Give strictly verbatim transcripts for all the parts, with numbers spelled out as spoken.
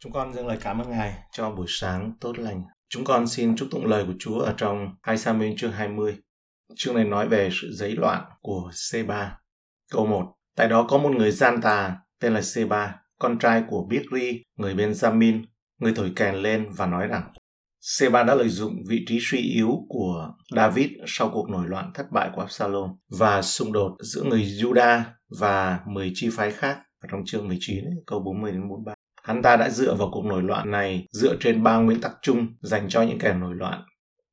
Chúng con dâng lời cảm ơn Ngài cho buổi sáng tốt lành. Chúng con xin chúc tụng lời của Chúa ở trong Hai Sa-mu-ên chương hai mươi. Chương này nói về sự giấy loạn của Sê-ba. Câu một. Tại đó có một người gian tà tên là Sê-ba, con trai của Bíc-ri, người Bên-gia-min, người thổi kèn lên và nói rằng Sê-ba đã lợi dụng vị trí suy yếu của Đa-vít sau cuộc nổi loạn thất bại của Áp-sa-lôm và xung đột giữa người Giu-đa và mười chi phái khác trong chương mười chín câu bốn mươi đến bốn mươi ba. Hắn ta đã dựa vào cuộc nổi loạn này dựa trên ba nguyên tắc chung dành cho những kẻ nổi loạn.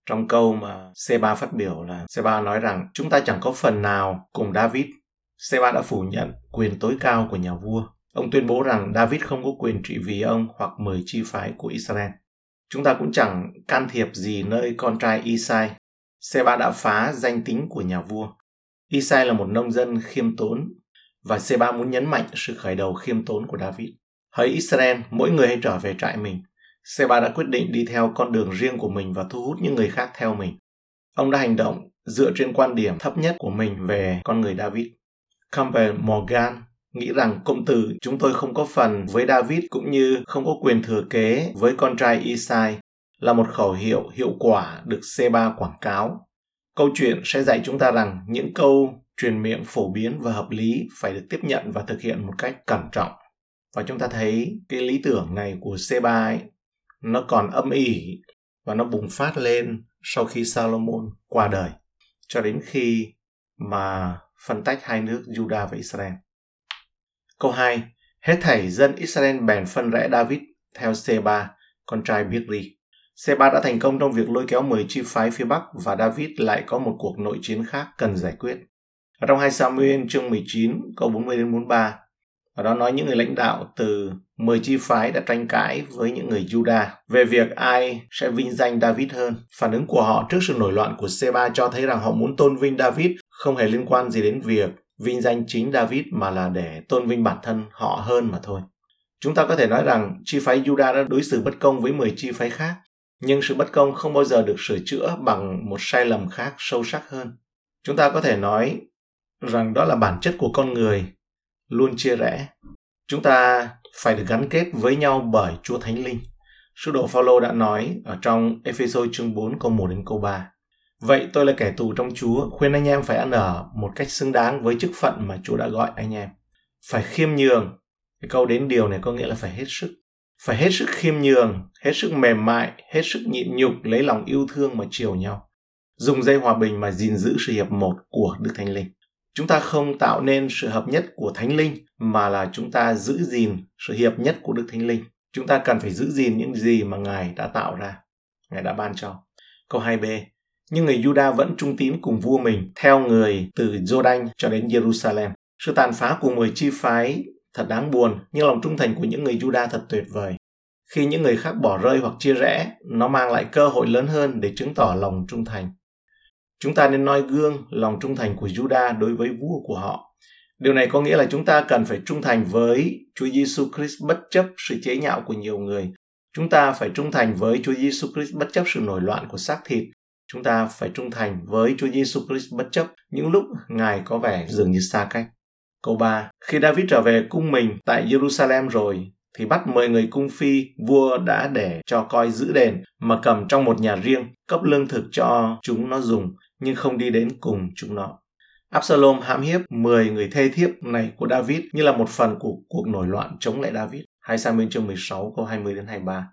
Trong câu mà Sê-ba phát biểu là Sê-ba nói rằng chúng ta chẳng có phần nào cùng Đa-vít. Sê-ba đã phủ nhận quyền tối cao của nhà vua. Ông tuyên bố rằng Đa-vít không có quyền trị vì ông hoặc mười chi phái của Israel. Chúng ta cũng chẳng can thiệp gì nơi con trai Y-sai. Sê-ba đã phá danh tính của nhà vua. Y-sai là một nông dân khiêm tốn và Sê-ba muốn nhấn mạnh sự khởi đầu khiêm tốn của Đa-vít. Hỡi Israel, mỗi người hãy trở về trại mình. Sê-ba đã quyết định đi theo con đường riêng của mình và thu hút những người khác theo mình. Ông đã hành động dựa trên quan điểm thấp nhất của mình về con người Đa-vít. Campbell Morgan nghĩ rằng cụm từ chúng tôi không có phần với Đa-vít cũng như không có quyền thừa kế với con trai Y-sai là một khẩu hiệu hiệu quả được Sê-ba quảng cáo. Câu chuyện sẽ dạy chúng ta rằng những câu truyền miệng phổ biến và hợp lý phải được tiếp nhận và thực hiện một cách cẩn trọng. Và chúng ta thấy cái lý tưởng này của Sê-ba ấy, nó còn âm ỉ và nó bùng phát lên sau khi Salomon qua đời, cho đến khi mà phân tách hai nước Judah và Israel. Câu hai. Hết thảy dân Israel bèn phân rẽ Đa-vít theo Sê-ba, con trai Bíc-ri. Sê-ba đã thành công trong việc lôi kéo mười chi phái phía Bắc và Đa-vít lại có một cuộc nội chiến khác cần giải quyết. Ở trong Hai Sa-mu-ên chương mười chín, câu bốn mươi đến bốn mươi ba, ở đó nói những người lãnh đạo từ mười chi phái đã tranh cãi với những người Judah về việc ai sẽ vinh danh Đa-vít hơn. Phản ứng của họ trước sự nổi loạn của Sê-ba cho thấy rằng họ muốn tôn vinh Đa-vít không hề liên quan gì đến việc vinh danh chính Đa-vít mà là để tôn vinh bản thân họ hơn mà thôi. Chúng ta có thể nói rằng chi phái Judah đã đối xử bất công với mười chi phái khác, nhưng sự bất công không bao giờ được sửa chữa bằng một sai lầm khác sâu sắc hơn. Chúng ta có thể nói rằng đó là bản chất của con người, luôn chia rẽ. Chúng ta phải được gắn kết với nhau bởi Chúa Thánh Linh. Sứ đồ Phao-lô đã nói ở trong Ê-phê-sô chương bốn câu một đến câu ba. Vậy tôi là kẻ tù trong Chúa, khuyên anh em phải ăn ở một cách xứng đáng với chức phận mà Chúa đã gọi anh em. Phải khiêm nhường. Cái câu đến điều này có nghĩa là phải hết sức. Phải hết sức khiêm nhường, hết sức mềm mại, hết sức nhịn nhục, lấy lòng yêu thương mà chiều nhau. Dùng dây hòa bình mà gìn giữ sự hiệp một của Đức Thánh Linh. Chúng ta không tạo nên sự hợp nhất của Thánh Linh mà là chúng ta giữ gìn sự hiệp nhất của Đức Thánh Linh. Chúng ta cần phải giữ gìn những gì mà Ngài đã tạo ra, Ngài đã ban cho. Câu hai bê. Nhưng người Judah vẫn trung tín cùng vua mình, theo người từ Giô-đanh cho đến Jerusalem. Sự tàn phá của mười chi phái thật đáng buồn, nhưng lòng trung thành của những người Judah thật tuyệt vời. Khi những người khác bỏ rơi hoặc chia rẽ, nó mang lại cơ hội lớn hơn để chứng tỏ lòng trung thành. Chúng ta nên noi gương lòng trung thành của Judah đối với vua của họ. Điều này có nghĩa là chúng ta cần phải trung thành với Chúa Giêsu Christ bất chấp sự chế nhạo của nhiều người. Chúng ta phải trung thành với Chúa Giêsu Christ bất chấp sự nổi loạn của xác thịt. Chúng ta phải trung thành với Chúa Giêsu Christ bất chấp những lúc Ngài có vẻ dường như xa cách. Câu ba. Khi Đa-vít trở về cung mình tại Jerusalem rồi, thì bắt mười người cung phi vua đã để cho coi giữ đền mà cầm trong một nhà riêng, cấp lương thực cho chúng nó dùng, nhưng không đi đến cùng chúng nó. Áp-sa-lôm hãm hiếp mười người thê thiếp này của Đa-vít như là một phần của cuộc nổi loạn chống lại Đa-vít. Hai Sa-mu-ên chương mười sáu câu hai mươi đến hai mươi ba.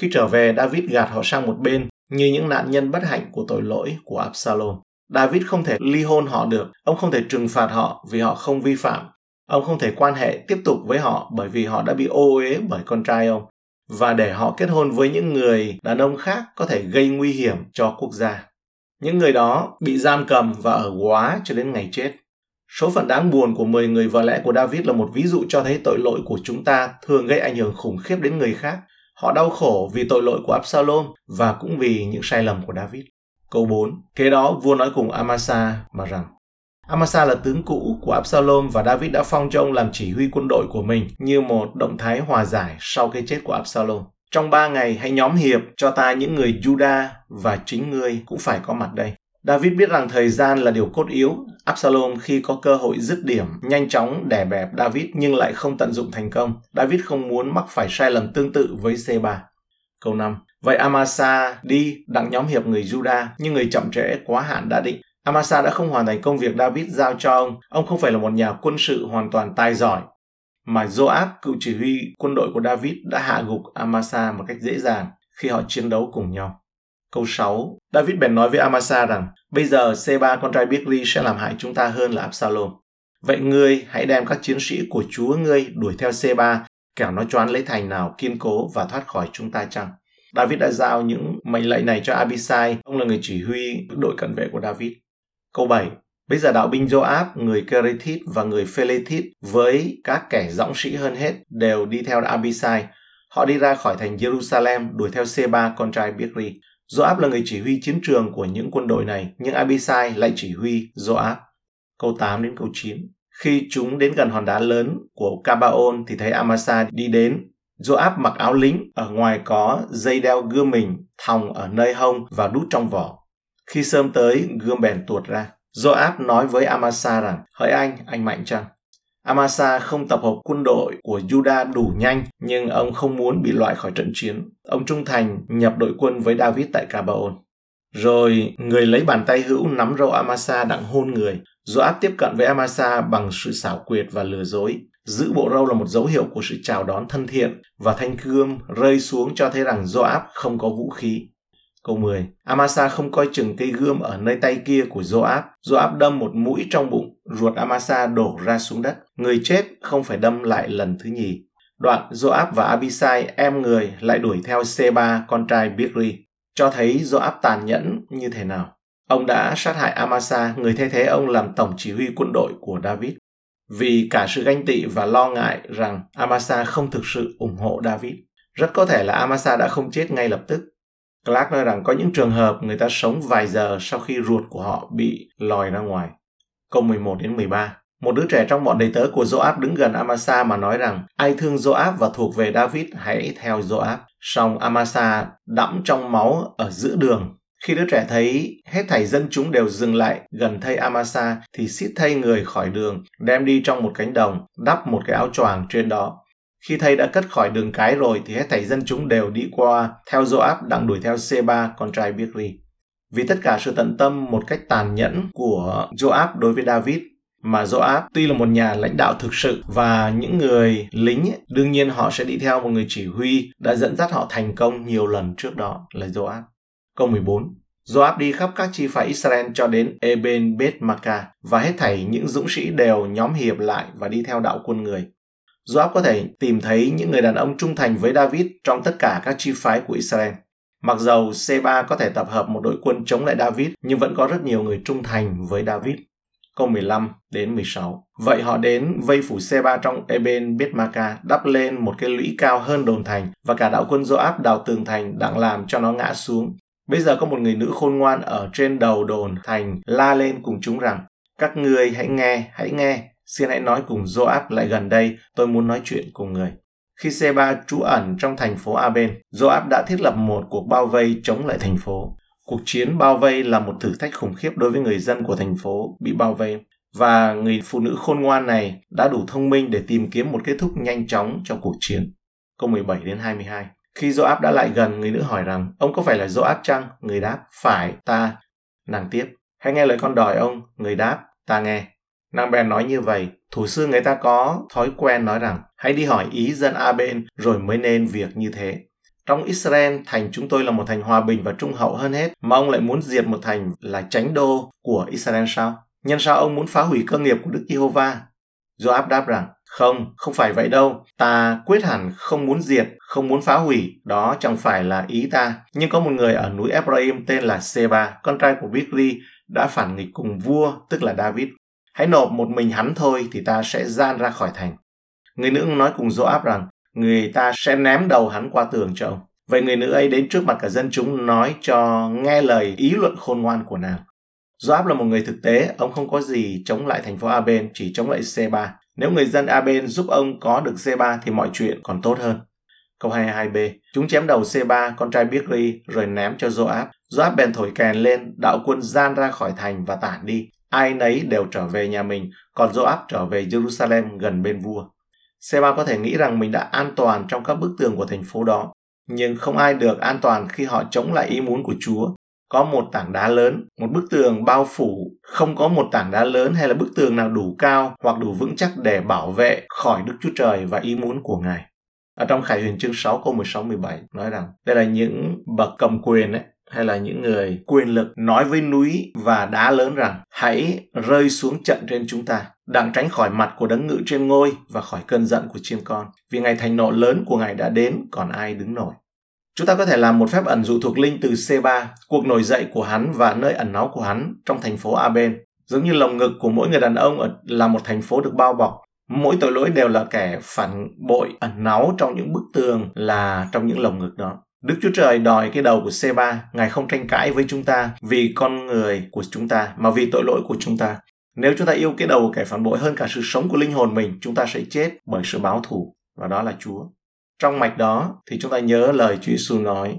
Khi trở về, Đa-vít gạt họ sang một bên như những nạn nhân bất hạnh của tội lỗi của Áp-sa-lôm. Đa-vít không thể ly hôn họ được, ông không thể trừng phạt họ vì họ không vi phạm. Ông không thể quan hệ tiếp tục với họ bởi vì họ đã bị ô uế bởi con trai ông và để họ kết hôn với những người đàn ông khác có thể gây nguy hiểm cho quốc gia. Những người đó bị giam cầm và ở góa cho đến ngày chết. Số phận đáng buồn của mười người vợ lẽ của Đa-vít là một ví dụ cho thấy tội lỗi của chúng ta thường gây ảnh hưởng khủng khiếp đến người khác. Họ đau khổ vì tội lỗi của Áp-sa-lôm và cũng vì những sai lầm của Đa-vít. Câu bốn. Kế đó vua nói cùng Amasa mà rằng Amasa là tướng cũ của Áp-sa-lôm và Đa-vít đã phong cho ông làm chỉ huy quân đội của mình như một động thái hòa giải sau cái chết của Áp-sa-lôm. Trong ba ngày hãy nhóm hiệp cho ta những người Juda và chính ngươi cũng phải có mặt đây. Đa-vít biết rằng thời gian là điều cốt yếu. Áp-sa-lôm khi có cơ hội dứt điểm, nhanh chóng đè bẹp Đa-vít nhưng lại không tận dụng thành công. Đa-vít không muốn mắc phải sai lầm tương tự với Sê-ba. Câu năm. Vậy Amasa đi đặng nhóm hiệp người Judah, nhưng người chậm trễ quá hạn đã định. Amasa đã không hoàn thành công việc Đa-vít giao cho ông. Ông không phải là một nhà quân sự hoàn toàn tài giỏi, mà Joab, cựu chỉ huy quân đội của Đa-vít, đã hạ gục Amasa một cách dễ dàng khi họ chiến đấu cùng nhau. Câu sáu. Đa-vít bèn nói với Amasa rằng: "Bây giờ Sê-ba con trai Bíc-ri sẽ làm hại chúng ta hơn là Áp-sa-lôm. Vậy ngươi hãy đem các chiến sĩ của chúa ngươi đuổi theo Sê-ba, kẻo nó choán lấy thành nào kiên cố và thoát khỏi chúng ta chăng?" Đa-vít đã giao những mệnh lệnh này cho Abisai, ông là người chỉ huy đội cận vệ của Đa-vít. Câu bảy. Bây giờ đạo binh Joab, người Keretit và người Feletit với các kẻ dõng sĩ hơn hết đều đi theo Abisai. Họ đi ra khỏi thành Jerusalem đuổi theo Sê-ba con trai Bíc-ri. Joab là người chỉ huy chiến trường của những quân đội này, nhưng Abisai lại chỉ huy Joab. Câu tám đến câu chín. Khi chúng đến gần hòn đá lớn của Ga-ba-ôn thì thấy Amasa đi đến. Joab mặc áo lính, ở ngoài có dây đeo gươm mình, thòng ở nơi hông và đút trong vỏ. Khi sớm tới, gươm bèn tuột ra. Joab nói với Amasa rằng: "Hỡi anh, anh mạnh chăng?" Amasa không tập hợp quân đội của Judah đủ nhanh, nhưng ông không muốn bị loại khỏi trận chiến. Ông trung thành nhập đội quân với Đa-vít tại Ga-ba-ôn. Rồi người lấy bàn tay hữu nắm râu Amasa đặng hôn người. Joab tiếp cận với Amasa bằng sự xảo quyệt và lừa dối. Giữ bộ râu là một dấu hiệu của sự chào đón thân thiện, và thanh gươm rơi xuống cho thấy rằng Joab không có vũ khí. Câu mười. Amasa không coi chừng cây gươm ở nơi tay kia của Joab. Joab đâm một mũi trong bụng, ruột Amasa đổ ra xuống đất. Người chết không phải đâm lại lần thứ nhì. Đoạn Joab và Abisai em người lại đuổi theo Sê-ba con trai Bíc-ri, cho thấy Joab tàn nhẫn như thế nào. Ông đã sát hại Amasa, người thay thế ông làm tổng chỉ huy quân đội của Đa-vít. Vì cả sự ganh tị và lo ngại rằng Amasa không thực sự ủng hộ Đa-vít, rất có thể là Amasa đã không chết ngay lập tức. Clark nói rằng có những trường hợp người ta sống vài giờ sau khi ruột của họ bị lòi ra ngoài. Câu mười một đến mười ba. Một đứa trẻ trong bọn đầy tớ của Joab đứng gần Amasa mà nói rằng: "Ai thương Joab và thuộc về Đa-vít hãy theo Joab." Song Amasa đẫm trong máu ở giữa đường. Khi đứa trẻ thấy hết thảy dân chúng đều dừng lại gần thây Amasa thì xít thây người khỏi đường, đem đi trong một cánh đồng, đắp một cái áo choàng trên đó. Khi thây đã cất khỏi đường cái rồi thì hết thảy dân chúng đều đi qua theo Joab đang đuổi theo Sê-ba con trai Bíc-ri. Vì tất cả sự tận tâm một cách tàn nhẫn của Joab đối với Đa-vít, mà Joab tuy là một nhà lãnh đạo thực sự, và những người lính đương nhiên họ sẽ đi theo một người chỉ huy đã dẫn dắt họ thành công nhiều lần trước đó là Joab. Câu mười bốn. Joab đi khắp các chi phái Israel cho đến Ê-ben-bết-ma-ca, và hết thảy những dũng sĩ đều nhóm hiệp lại và đi theo đạo quân người. Joab có thể tìm thấy những người đàn ông trung thành với Đa-vít trong tất cả các chi phái của Israel. Mặc dầu Sê-ba có thể tập hợp một đội quân chống lại Đa-vít, nhưng vẫn có rất nhiều người trung thành với Đa-vít. Câu mười lăm đến mười sáu. Vậy họ đến vây phủ Sê-ba trong Ê-ben-bết-ma-ca, đắp lên một cái lũy cao hơn đồn thành, và cả đạo quân Joab đào tường thành đặng làm cho nó ngã xuống. Bây giờ có một người nữ khôn ngoan ở trên đầu đồn thành la lên cùng chúng rằng: "Các ngươi hãy nghe, hãy nghe, xin hãy nói cùng Joab lại gần đây, tôi muốn nói chuyện cùng người." Khi Sê-ba trú ẩn trong thành phố Aben, Joab đã thiết lập một cuộc bao vây chống lại thành phố. Cuộc chiến bao vây là một thử thách khủng khiếp đối với người dân của thành phố bị bao vây, và người phụ nữ khôn ngoan này đã đủ thông minh để tìm kiếm một kết thúc nhanh chóng cho cuộc chiến. Câu mười bảy đến hai mươi hai. Khi Joab đã lại gần, người nữ hỏi rằng: "Ông có phải là Joab chăng?" Người đáp: "Phải, ta." Nàng tiếp: "Hãy nghe lời con đòi ông." Người đáp: "Ta nghe." Nàng bèn nói như vậy: "Thủ xưa người ta có thói quen nói rằng: hãy đi hỏi ý dân Aben rồi mới nên việc như thế. Trong Israel, thành chúng tôi là một thành hòa bình và trung hậu hơn hết, mà ông lại muốn diệt một thành là chánh đô của Israel sao? Nhân sao ông muốn phá hủy cơ nghiệp của Đức Giê-hô-va?" Joab đáp rằng: "Không, không phải vậy đâu. Ta quyết hẳn không muốn diệt, không muốn phá hủy. Đó chẳng phải là ý ta. Nhưng có một người ở núi Ephraim tên là Sê-ba, con trai của Bíc-ri, đã phản nghịch cùng vua, tức là Đa-vít. Hãy nộp một mình hắn thôi thì ta sẽ gian ra khỏi thành." Người nữ nói cùng Joab rằng: "Người ta sẽ ném đầu hắn qua tường cho ông." Vậy người nữ ấy đến trước mặt cả dân chúng nói cho nghe lời ý luận khôn ngoan của nàng. Joab là một người thực tế, ông không có gì chống lại thành phố Aben, chỉ chống lại Sê-ba. Nếu người dân Aben giúp ông có được Sê-ba thì mọi chuyện còn tốt hơn. Câu hai mươi hai B, chúng chém đầu Sê-ba, con trai Bíc-ri, rồi ném cho Joab. Joab bèn thổi kèn lên, đạo quân gian ra khỏi thành và tản đi. Ai nấy đều trở về nhà mình, còn Joab trở về Jerusalem gần bên vua. Sê-ba có thể nghĩ rằng mình đã an toàn trong các bức tường của thành phố đó, nhưng không ai được an toàn khi họ chống lại ý muốn của Chúa. Có một tảng đá lớn, một bức tường bao phủ, không có một tảng đá lớn hay là bức tường nào đủ cao hoặc đủ vững chắc để bảo vệ khỏi Đức Chúa Trời và ý muốn của Ngài. Ở trong Khải huyền chương sáu câu mười sáu mười bảy nói rằng đây là những bậc cầm quyền ấy, hay là những người quyền lực nói với núi và đá lớn rằng hãy rơi xuống trận trên chúng ta, đặng tránh khỏi mặt của đấng ngự trên ngôi và khỏi cơn giận của chiên con, vì ngày thành nộ lớn của Ngài đã đến, còn ai đứng nổi. Chúng ta có thể làm một phép ẩn dụ thuộc linh từ Sê-ba, cuộc nổi dậy của hắn và nơi ẩn náu của hắn trong thành phố Aben. Giống như lồng ngực của mỗi người đàn ông ở là một thành phố được bao bọc. Mỗi tội lỗi đều là kẻ phản bội ẩn náu trong những bức tường, là trong những lồng ngực đó. Đức Chúa Trời đòi cái đầu của Sê-ba, Ngài không tranh cãi với chúng ta vì con người của chúng ta, mà vì tội lỗi của chúng ta. Nếu chúng ta yêu cái đầu của kẻ phản bội hơn cả sự sống của linh hồn mình, chúng ta sẽ chết bởi sự báo thù, và đó là Chúa. Trong mạch đó thì chúng ta nhớ lời Chúa Giêsu nói,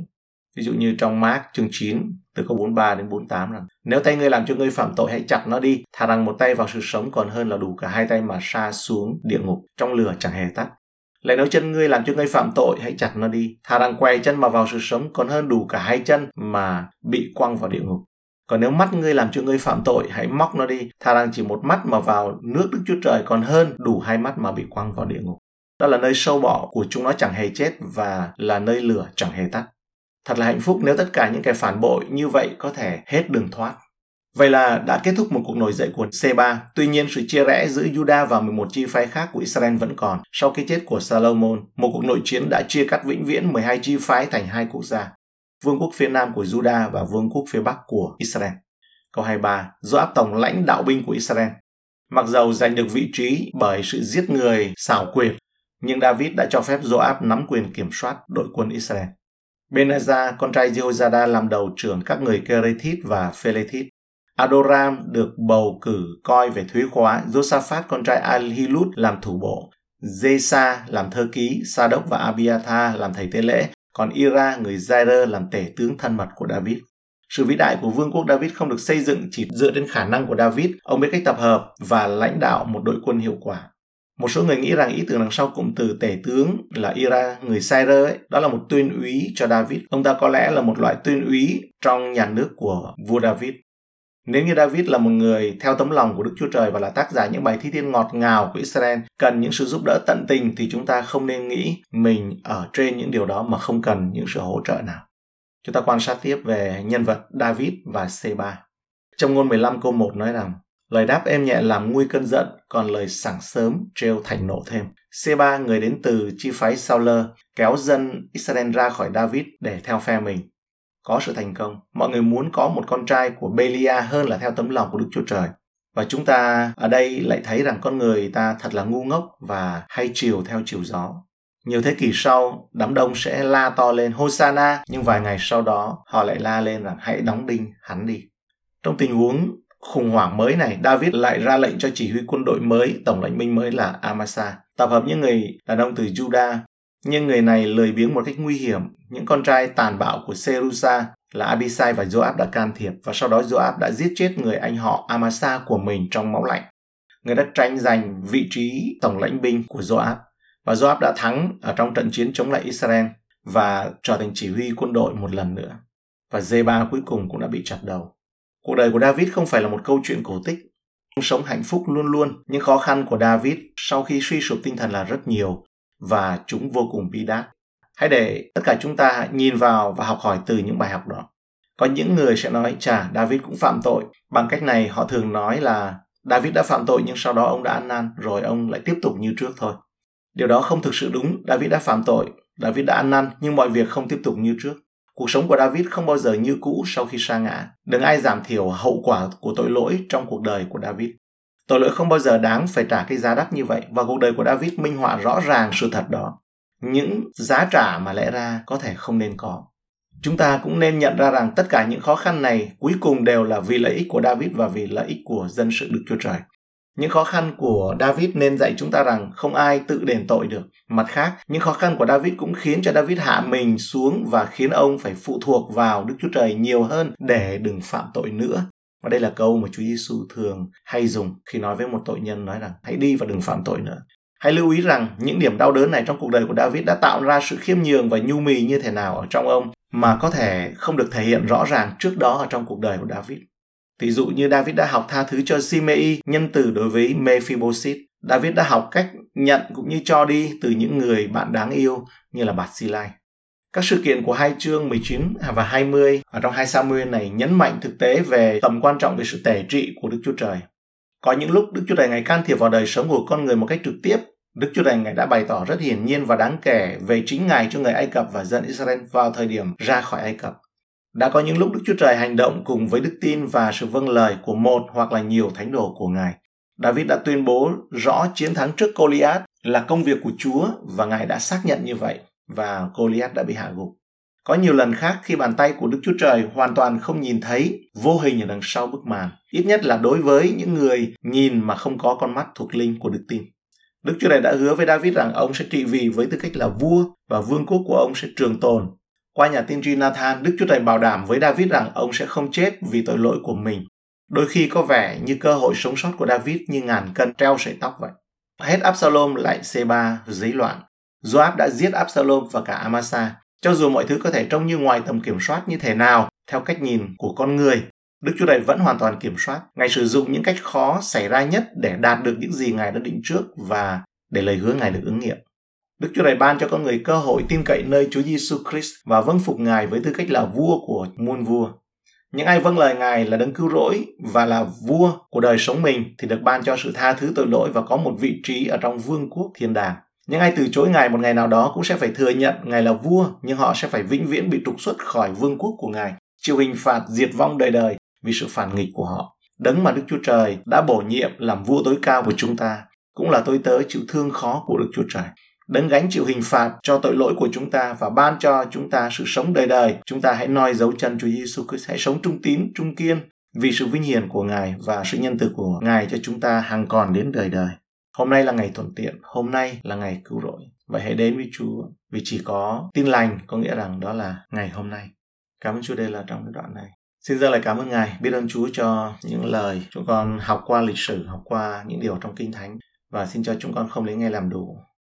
ví dụ như trong Mark chương chín từ câu bốn mươi ba đến bốn mươi tám rằng nếu tay ngươi làm cho ngươi phạm tội hãy chặt nó đi, thà rằng một tay vào sự sống còn hơn là đủ cả hai tay mà sa xuống địa ngục trong lửa chẳng hề tắt. Lại nếu chân ngươi làm cho ngươi phạm tội hãy chặt nó đi, thà rằng quay chân mà vào sự sống còn hơn đủ cả hai chân mà bị quăng vào địa ngục. Còn nếu mắt ngươi làm cho ngươi phạm tội hãy móc nó đi, thà rằng chỉ một mắt mà vào nước Đức Chúa Trời còn hơn đủ hai mắt mà bị quăng vào địa ngục. Đó là nơi sâu bỏ của chúng nó chẳng hề chết và là nơi lửa chẳng hề tắt. Thật là hạnh phúc nếu tất cả những kẻ phản bội như vậy có thể hết đường thoát. Vậy là đã kết thúc một cuộc nổi dậy của Sê-ba. Tuy nhiên, sự chia rẽ giữa Judah và mười một chi phái khác của Israel vẫn còn. Sau cái chết của Salomon, một cuộc nội chiến đã chia cắt vĩnh viễn mười hai chi phái thành hai quốc gia: vương quốc phía nam của Judah và vương quốc phía bắc của Israel. Câu hai mươi ba, Joab tổng lãnh đạo binh của Israel. Mặc dầu giành được vị trí bởi sự giết người xảo quyệt, nhưng Đa-vít đã cho phép Joab nắm quyền kiểm soát đội quân Israel. Benazar, con trai Jehoiada, làm đầu trưởng các người Keretit và Feletit. Adoram được bầu cử coi về thuế khóa, Josaphat con trai Al-Hilut làm thủ bộ, Jesa làm thơ ký, Sa-đốc và Abiathar làm thầy tế lễ, còn Ira người Zaira làm tể tướng thân mật của Đa-vít. Sự vĩ đại của vương quốc Đa-vít không được xây dựng chỉ dựa trên khả năng của Đa-vít, ông biết cách tập hợp và lãnh đạo một đội quân hiệu quả. Một số người nghĩ rằng ý tưởng đằng sau cụm từ tể tướng là Ira người Zaira ấy, đó là một tuyên úy cho Đa-vít. Ông ta có lẽ là một loại tuyên úy trong nhà nước của vua Đa-vít. Nếu như Đa-vít là một người theo tấm lòng của Đức Chúa Trời và là tác giả những bài thi thiên ngọt ngào của Israel, cần những sự giúp đỡ tận tình, thì chúng ta không nên nghĩ mình ở trên những điều đó mà không cần những sự hỗ trợ nào. Chúng ta quan sát tiếp về nhân vật Đa-vít và Sê-ba. Trong ngôn mười lăm câu một nói rằng lời đáp êm nhẹ làm nguôi cơn giận, còn lời sảng sớm trêu thành nộ thêm. Sê-ba, người đến từ chi phái Sao-lơ, kéo dân Israel ra khỏi Đa-vít để theo phe mình. Có sự thành công, mọi người muốn có một con trai của Bê-lia hơn là theo tấm lòng của Đức Chúa Trời. Và chúng ta ở đây lại thấy rằng con người ta thật là ngu ngốc và hay chiều theo chiều gió. Nhiều thế kỷ sau, đám đông sẽ la to lên Hosanna, nhưng vài ngày sau đó họ lại la lên rằng hãy đóng đinh hắn đi. Trong tình huống khủng hoảng mới này, Đa-vít lại ra lệnh cho chỉ huy quân đội mới, tổng lãnh binh mới là Amasa, tập hợp những người đàn ông từ Judah. Nhưng người này lười biếng một cách nguy hiểm. Những con trai tàn bạo của Serusa là Abisai và Joab đã can thiệp, và sau đó Joab đã giết chết người anh họ Amasa của mình trong máu lạnh. Người đã tranh giành vị trí tổng lãnh binh của Joab, và Joab đã thắng ở trong trận chiến chống lại Israel và trở thành chỉ huy quân đội một lần nữa. Và Sê-ba cuối cùng cũng đã bị chặt đầu. Cuộc đời của Đa-vít không phải là một câu chuyện cổ tích. Ông sống hạnh phúc luôn luôn. Những khó khăn của Đa-vít sau khi suy sụp tinh thần là rất nhiều, và chúng vô cùng bi đát. Hãy để tất cả chúng ta nhìn vào và học hỏi từ những bài học đó. Có những người sẽ nói, chà, Đa-vít cũng phạm tội. Bằng cách này họ thường nói là Đa-vít đã phạm tội nhưng sau đó ông đã ăn năn, rồi ông lại tiếp tục như trước thôi. Điều đó không thực sự đúng. Đa-vít đã phạm tội, Đa-vít đã ăn năn, nhưng mọi việc không tiếp tục như trước. Cuộc sống của Đa-vít không bao giờ như cũ sau khi sa ngã. Đừng ai giảm thiểu hậu quả của tội lỗi trong cuộc đời của Đa-vít. Tội lỗi không bao giờ đáng phải trả cái giá đắt như vậy, và cuộc đời của Đa-vít minh họa rõ ràng sự thật đó. Những giá trả mà lẽ ra có thể không nên có. Chúng ta cũng nên nhận ra rằng tất cả những khó khăn này cuối cùng đều là vì lợi ích của Đa-vít và vì lợi ích của dân sự Đức Chúa Trời. Những khó khăn của Đa-vít nên dạy chúng ta rằng không ai tự đền tội được. Mặt khác, những khó khăn của Đa-vít cũng khiến cho Đa-vít hạ mình xuống và khiến ông phải phụ thuộc vào Đức Chúa Trời nhiều hơn để đừng phạm tội nữa. Và đây là câu mà Chúa Giêsu thường hay dùng khi nói với một tội nhân, nói rằng hãy đi và đừng phạm tội nữa. Hãy lưu ý rằng những điểm đau đớn này trong cuộc đời của Đa-vít đã tạo ra sự khiêm nhường và nhu mì như thế nào ở trong ông mà có thể không được thể hiện rõ ràng trước đó ở trong cuộc đời của Đa-vít. Ví dụ như Đa-vít đã học tha thứ cho Shimei, nhân từ đối với Mephibosheth. Đa-vít đã học cách nhận cũng như cho đi từ những người bạn đáng yêu như là Bạt-si-lai. Các sự kiện của hai chương mười chín và hai mươi ở trong Hai Sa-mu-ên này nhấn mạnh thực tế về tầm quan trọng về sự tể trị của Đức Chúa Trời. Có những lúc Đức Chúa Trời Ngài can thiệp vào đời sống của con người một cách trực tiếp. Đức Chúa Trời Ngài đã bày tỏ rất hiển nhiên và đáng kể về chính Ngài cho người Ai Cập và dân Israel vào thời điểm ra khỏi Ai Cập. Đã có những lúc Đức Chúa Trời hành động cùng với đức tin và sự vâng lời của một hoặc là nhiều thánh đồ của Ngài. Đa-vít đã tuyên bố rõ chiến thắng trước Goliath là công việc của Chúa và Ngài đã xác nhận như vậy, và Goliath đã bị hạ gục. Có nhiều lần khác khi bàn tay của Đức Chúa Trời hoàn toàn không nhìn thấy, vô hình ở đằng sau bức màn, ít nhất là đối với những người nhìn mà không có con mắt thuộc linh của đức tin. Đức Chúa Trời đã hứa với Đa-vít rằng ông sẽ trị vì với tư cách là vua và vương quốc của ông sẽ trường tồn. Qua nhà tiên tri Nathan, Đức Chúa Trời bảo đảm với Đa-vít rằng ông sẽ không chết vì tội lỗi của mình. Đôi khi có vẻ như cơ hội sống sót của Đa-vít như ngàn cân treo sợi tóc vậy. Hết Áp-sa-lôm lại Sê-ba rối loạn. Joab đã giết Áp-sa-lôm và cả Amasa. Cho dù mọi thứ có thể trông như ngoài tầm kiểm soát như thế nào, theo cách nhìn của con người, Đức Chúa Trời vẫn hoàn toàn kiểm soát. Ngài sử dụng những cách khó xảy ra nhất để đạt được những gì Ngài đã định trước và để lời hứa Ngài được ứng nghiệm. Đức Chúa Trời ban cho con người cơ hội tin cậy nơi Chúa Giêsu Christ và vâng phục Ngài với tư cách là vua của muôn vua. Những ai vâng lời Ngài là đấng cứu rỗi và là vua của đời sống mình thì được ban cho sự tha thứ tội lỗi và có một vị trí ở trong vương quốc thiên đàng. Những ai từ chối Ngài một ngày nào đó cũng sẽ phải thừa nhận Ngài là vua, nhưng họ sẽ phải vĩnh viễn bị trục xuất khỏi vương quốc của Ngài, chịu hình phạt diệt vong đời đời vì sự phản nghịch của họ. Đấng mà Đức Chúa Trời đã bổ nhiệm làm vua tối cao của chúng ta cũng là tôi tớ chịu thương khó của Đức Chúa Trời. Đấng gánh chịu hình phạt cho tội lỗi của chúng ta và ban cho chúng ta sự sống đời đời. Chúng ta hãy noi dấu chân Chúa Giêsu Christ, hãy sống trung tín, trung kiên vì sự vinh hiển của Ngài và sự nhân từ của Ngài cho chúng ta hằng còn đến đời đời. Hôm nay là ngày thuận tiện, hôm nay là ngày cứu rỗi. Vậy hãy đến với Chúa, vì chỉ có tin lành có nghĩa rằng đó là ngày hôm nay. Cảm ơn Chúa đây là trong cái đoạn này. Xin dâng lời cảm ơn Ngài, biết ơn Chúa cho những lời chúng con học qua lịch sử, học qua những điều trong Kinh Thánh, và xin cho chúng con không lấy nghe làm đủ.